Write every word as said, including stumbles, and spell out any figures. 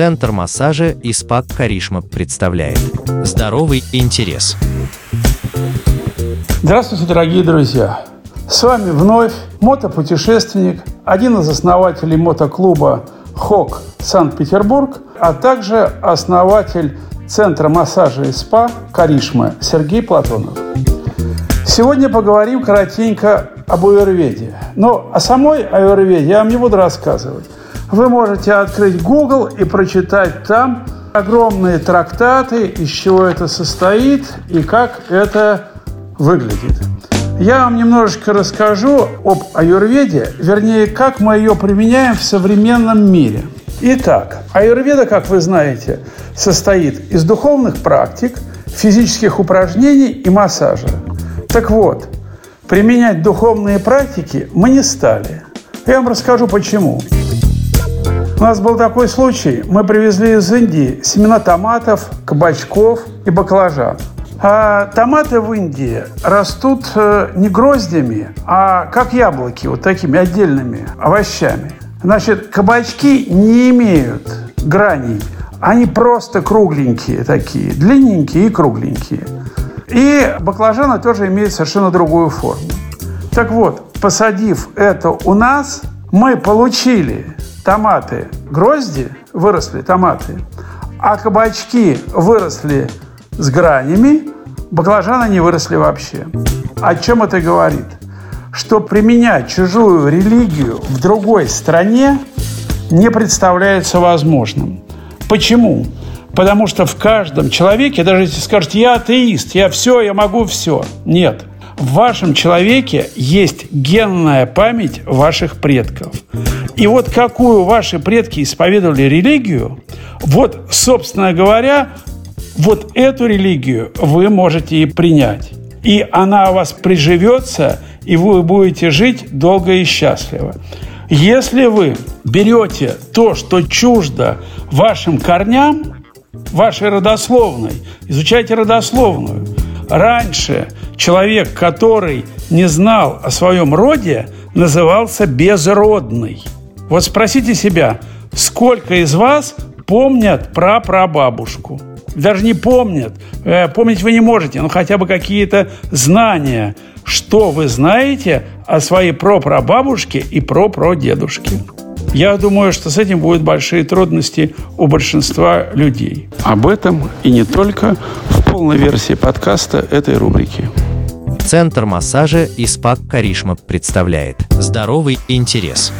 Центр массажа и спа «Каришма» представляет «Здоровый интерес». Здравствуйте, дорогие друзья! С вами вновь мотопутешественник, один из основателей мотоклуба «ХОК Санкт-Петербург», а также основатель Центра массажа и спа «Каришма» Сергей Платонов. Сегодня поговорим коротенько об аюрведе. Но о самой аюрведе я вам не буду рассказывать. Вы можете открыть Google и прочитать там огромные трактаты, из чего это состоит и как это выглядит. Я вам немножечко расскажу об аюрведе, вернее, как мы ее применяем в современном мире. Итак, аюрведа, как вы знаете, состоит из духовных практик, физических упражнений и массажа. Так вот, применять духовные практики мы не стали. Я вам расскажу, почему. У нас был такой случай. Мы привезли из Индии семена томатов, кабачков и баклажан. А томаты в Индии растут не гроздями, а как яблоки, вот такими отдельными овощами. Значит, кабачки не имеют граней, они просто кругленькие такие, длинненькие и кругленькие. И баклажаны тоже имеют совершенно другую форму. Так вот, посадив это у нас, мы получили томаты грозди, выросли томаты, а кабачки выросли с гранями, баклажаны не выросли вообще. О чем это говорит? Что применять чужую религию в другой стране не представляется возможным. Почему? Потому что в каждом человеке, даже если скажете, я атеист, я все, я могу все. Нет. В вашем человеке есть генная память ваших предков. И вот какую ваши предки исповедовали религию, вот, собственно говоря, вот эту религию вы можете и принять. И она у вас приживется, и вы будете жить долго и счастливо. Если вы берете то, что чуждо вашим корням, вашей родословной, изучайте родословную. Раньше человек, который не знал о своем роде, назывался безродный. Вот спросите себя, сколько из вас помнят прапрабабушку? Даже не помнят. Помнить вы не можете, но хотя бы какие-то знания, что вы знаете о своей прапрабабушке и прапрадедушке. Я думаю, что с этим будут большие трудности у большинства людей. Об этом и не только в полной версии подкаста этой рубрики. Центр массажа и спа «Каришма» представляет «Здоровый интерес».